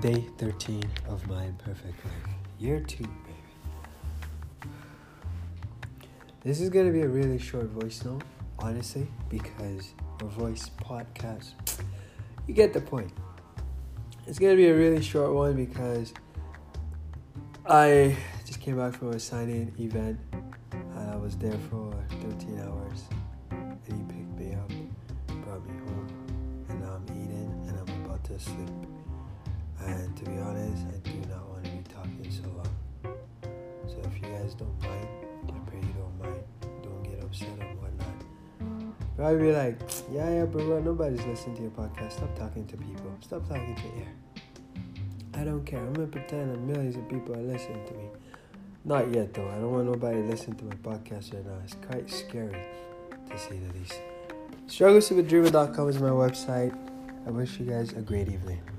Day 13 of my imperfect life. Year 2, baby. This is going to be a really short voice note, honestly, because a voice podcast, you get the point. It's going to be a really short one because I just came back from a sign-in event. And I was there for 13 hours. And he picked me up, brought me home. And now I'm eating and I'm about to sleep. And to be honest, I do not want to be talking so long. So if you guys don't mind, I pray you don't mind. Don't get upset or whatnot. Probably be like, yeah, bro, nobody's listening to your podcast. Stop talking to people. Stop talking to air. I don't care. I'm going to pretend that millions of people are listening to me. Not yet, though. I don't want nobody listening to my podcast right now. It's quite scary, to say the least. Struggleswithdreamer.com is my website. I wish you guys a great evening.